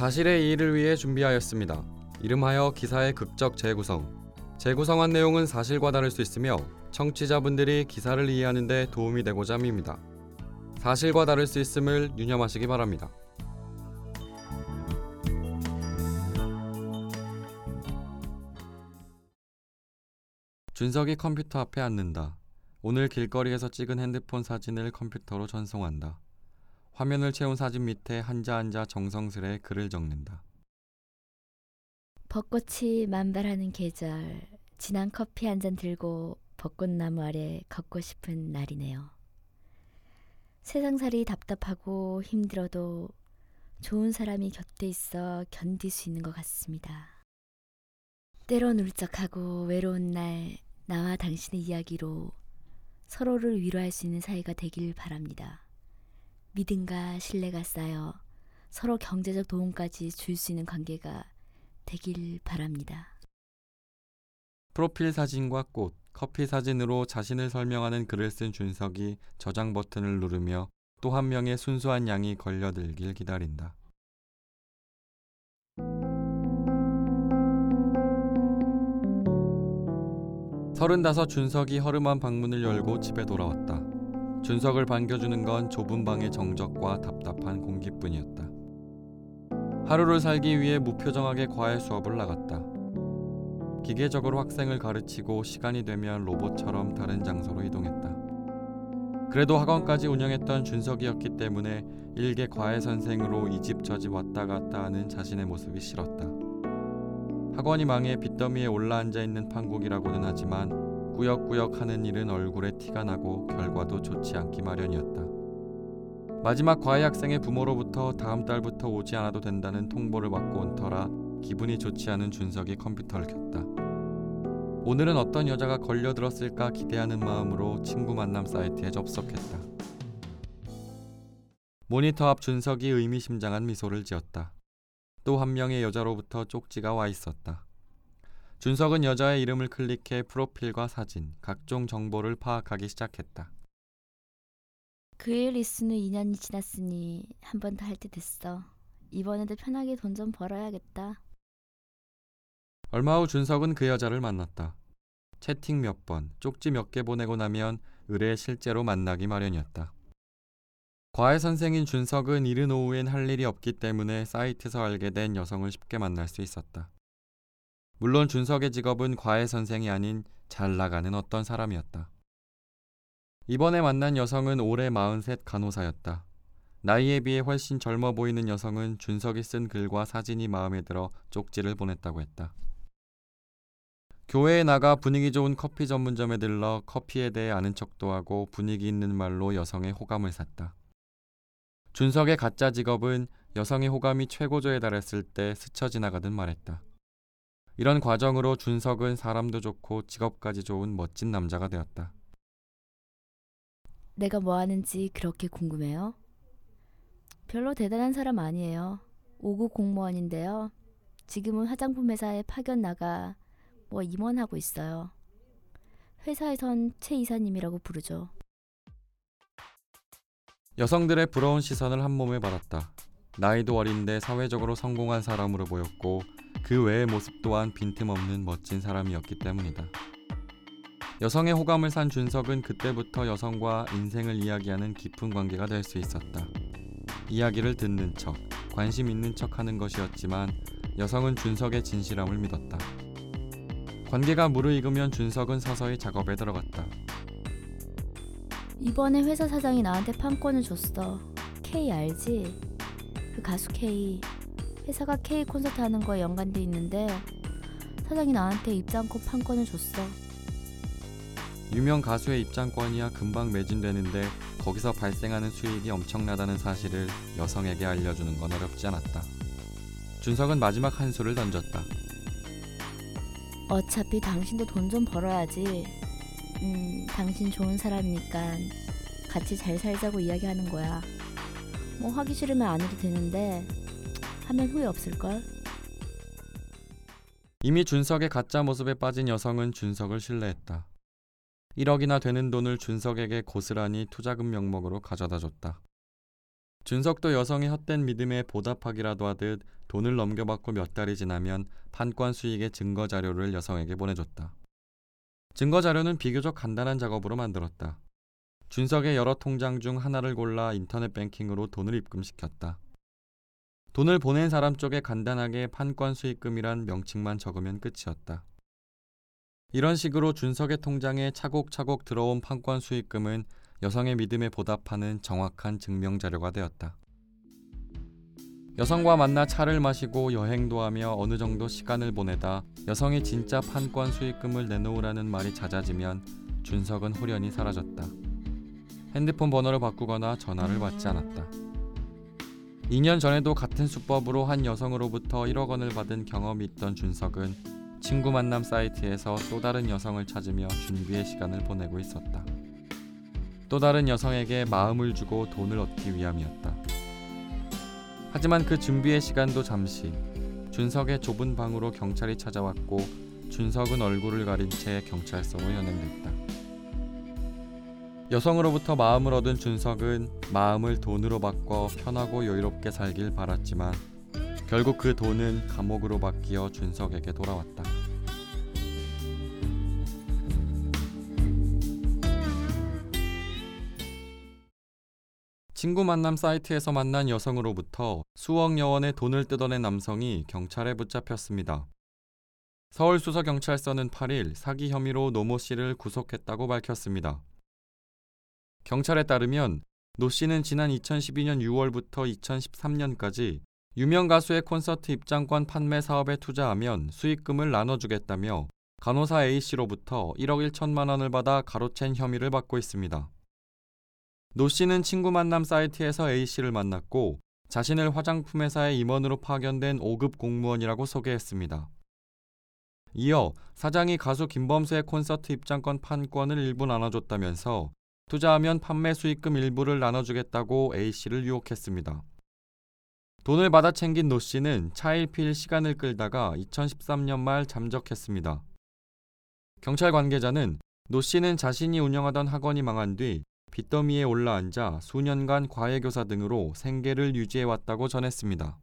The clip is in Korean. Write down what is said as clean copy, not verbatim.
사실의 이의를 위해 준비하였습니다. 이름하여 기사의 극적 재구성. 재구성한 내용은 사실과 다를 수 있으며 청취자분들이 기사를 이해하는 데 도움이 되고자 합니다. 사실과 다를 수 있음을 유념하시기 바랍니다. 준석이 컴퓨터 앞에 앉는다. 오늘 길거리에서 찍은 핸드폰 사진을 컴퓨터로 전송한다. 화면을 채운 사진 밑에 한자 정성스레 글을 적는다. 벚꽃이 만발하는 계절, 진한 커피 한 잔 들고 벚꽃나무 아래 걷고 싶은 날이네요. 세상살이 답답하고 힘들어도 좋은 사람이 곁에 있어 견딜 수 있는 것 같습니다. 때론 울적하고 외로운 날, 나와 당신의 이야기로 서로를 위로할 수 있는 사이가 되길 바랍니다. 믿음과 신뢰가 쌓여 서로 경제적 도움까지 줄 수 있는 관계가 되길 바랍니다. 프로필 사진과 꽃, 커피 사진으로 자신을 설명하는 글을 쓴 준석이 저장 버튼을 누르며 또 한 명의 순수한 양이 걸려들길 기다린다. 서른다섯 준석이 허름한 방문을 열고 집에 돌아왔다. 준석을 반겨주는 건 좁은 방의 정적과 답답한 공기뿐이었다. 하루를 살기 위해 무표정하게 과외 수업을 나갔다. 기계적으로 학생을 가르치고 시간이 되면 로봇처럼 다른 장소로 이동했다. 그래도 학원까지 운영했던 준석이었기 때문에 일개 과외 선생으로 이 집 저 집 왔다 갔다 하는 자신의 모습이 싫었다. 학원이 망해 빚더미에 올라앉아 있는 판국이라고는 하지만 꾸역꾸역 하는 일은 얼굴에 티가 나고 결과도 좋지 않기 마련이었다. 마지막 과외 학생의 부모로부터 다음 달부터 오지 않아도 된다는 통보를 받고 온 터라 기분이 좋지 않은 준석이 컴퓨터를 켰다. 오늘은 어떤 여자가 걸려들었을까 기대하는 마음으로 친구 만남 사이트에 접속했다. 모니터 앞 준석이 의미심장한 미소를 지었다. 또 한 명의 여자로부터 쪽지가 와 있었다. 준석은 여자의 이름을 클릭해 프로필과 사진, 각종 정보를 파악하기 시작했다. 그의 리스는 2년이 지났으니 한 번 더 할 때 됐어. 이번에도 편하게 돈 좀 벌어야겠다. 얼마 후 준석은 그 여자를 만났다. 채팅 몇 번, 쪽지 몇 개 보내고 나면 의뢰에 실제로 만나기 마련이었다. 과외 선생인 준석은 이른 오후엔 할 일이 없기 때문에 사이트에서 알게 된 여성을 쉽게 만날 수 있었다. 물론 준석의 직업은 과외 선생이 아닌 잘 나가는 어떤 사람이었다. 이번에 만난 여성은 올해 43 간호사였다. 나이에 비해 훨씬 젊어 보이는 여성은 준석이 쓴 글과 사진이 마음에 들어 쪽지를 보냈다고 했다. 교회에 나가 분위기 좋은 커피 전문점에 들러 커피에 대해 아는 척도 하고 분위기 있는 말로 여성의 호감을 샀다. 준석의 가짜 직업은 여성의 호감이 최고조에 달했을 때 스쳐 지나가듯 말했다. 이런 과정으로 준석은 사람도 좋고 직업까지 좋은 멋진 남자가 되었다. 내가 뭐 하는지 그렇게 궁금해요? 별로 대단한 사람 아니에요. 5급 공무원인데요. 지금은 화장품 회사에 파견 나가 임원하고 있어요. 회사에선 최 이사님이라고 부르죠. 여성들의 부러운 시선을 한 몸에 받았다. 나이도 어린데 사회적으로 성공한 사람으로 보였고 그 외의 모습 또한 빈틈없는 멋진 사람이었기 때문이다. 여성의 호감을 산 준석은 그때부터 여성과 인생을 이야기하는 깊은 관계가 될 수 있었다. 이야기를 듣는 척, 관심 있는 척 하는 것이었지만 여성은 준석의 진실함을 믿었다. 관계가 무르익으면 준석은 서서히 작업에 들어갔다. 이번에 회사 사장이 나한테 판권을 줬어. K 알지? 그 가수 K. 회사가 K 콘서트 하는 거에 연관돼 있는데 사장이 나한테 입장권 판권을 줬어. 유명 가수의 입장권이야 금방 매진되는데 거기서 발생하는 수익이 엄청나다는 사실을 여성에게 알려주는 건 어렵지 않았다. 준석은 마지막 한 수를 던졌다. 어차피 당신도 돈 좀 벌어야지. 당신 좋은 사람이니까 같이 잘 살자고 이야기하는 거야. 하기 싫으면 안 해도 되는데 하면 후회 없을걸? 이미 준석의 가짜 모습에 빠진 여성은 준석을 신뢰했다. 1억이나 되는 돈을 준석에게 고스란히 투자금 명목으로 가져다 줬다. 준석도 여성의 헛된 믿음에 보답하기라도 하듯 돈을 넘겨받고 몇 달이 지나면 판권 수익의 증거자료를 여성에게 보내줬다. 증거자료는 비교적 간단한 작업으로 만들었다. 준석의 여러 통장 중 하나를 골라 인터넷 뱅킹으로 돈을 입금시켰다. 돈을 보낸 사람 쪽에 간단하게 판권 수익금이란 명칭만 적으면 끝이었다. 이런 식으로 준석의 통장에 차곡차곡 들어온 판권 수익금은 여성의 믿음에 보답하는 정확한 증명자료가 되었다. 여성과 만나 차를 마시고 여행도 하며 어느 정도 시간을 보내다 여성이 진짜 판권 수익금을 내놓으라는 말이 잦아지면 준석은 홀연히 사라졌다. 핸드폰 번호를 바꾸거나 전화를 받지 않았다. 2년 전에도 같은 수법으로 한 여성으로부터 1억 원을 받은 경험이 있던 준석은 친구 만남 사이트에서 또 다른 여성을 찾으며 준비의 시간을 보내고 있었다. 또 다른 여성에게 마음을 주고 돈을 얻기 위함이었다. 하지만 그 준비의 시간도 잠시. 준석의 좁은 방으로 경찰이 찾아왔고 준석은 얼굴을 가린 채 경찰서로 연행됐다. 여성으로부터 마음을 얻은 준석은 마음을 돈으로 바꿔 편하고 여유롭게 살길 바랐지만 결국 그 돈은 감옥으로 바뀌어 준석에게 돌아왔다. 친구 만남 사이트에서 만난 여성으로부터 수억 여원의 돈을 뜯어낸 남성이 경찰에 붙잡혔습니다. 서울수서경찰서는 8일 사기 혐의로 노모 씨를 구속했다고 밝혔습니다. 경찰에 따르면 노 씨는 지난 2012년 6월부터 2013년까지 유명 가수의 콘서트 입장권 판매 사업에 투자하면 수익금을 나눠주겠다며 간호사 A씨로부터 1억 1천만 원을 받아 가로챈 혐의를 받고 있습니다. 노 씨는 친구 만남 사이트에서 A씨를 만났고 자신을 화장품 회사의 임원으로 파견된 5급 공무원이라고 소개했습니다. 이어 사장이 가수 김범수의 콘서트 입장권 판권을 일부 나눠줬다면서 투자하면 판매 수익금 일부를 나눠주겠다고 A씨를 유혹했습니다. 돈을 받아 챙긴 노씨는 차일피일 시간을 끌다가 2013년 말 잠적했습니다. 경찰 관계자는 노씨는 자신이 운영하던 학원이 망한 뒤 빚더미에 올라앉아 수년간 과외교사 등으로 생계를 유지해왔다고 전했습니다.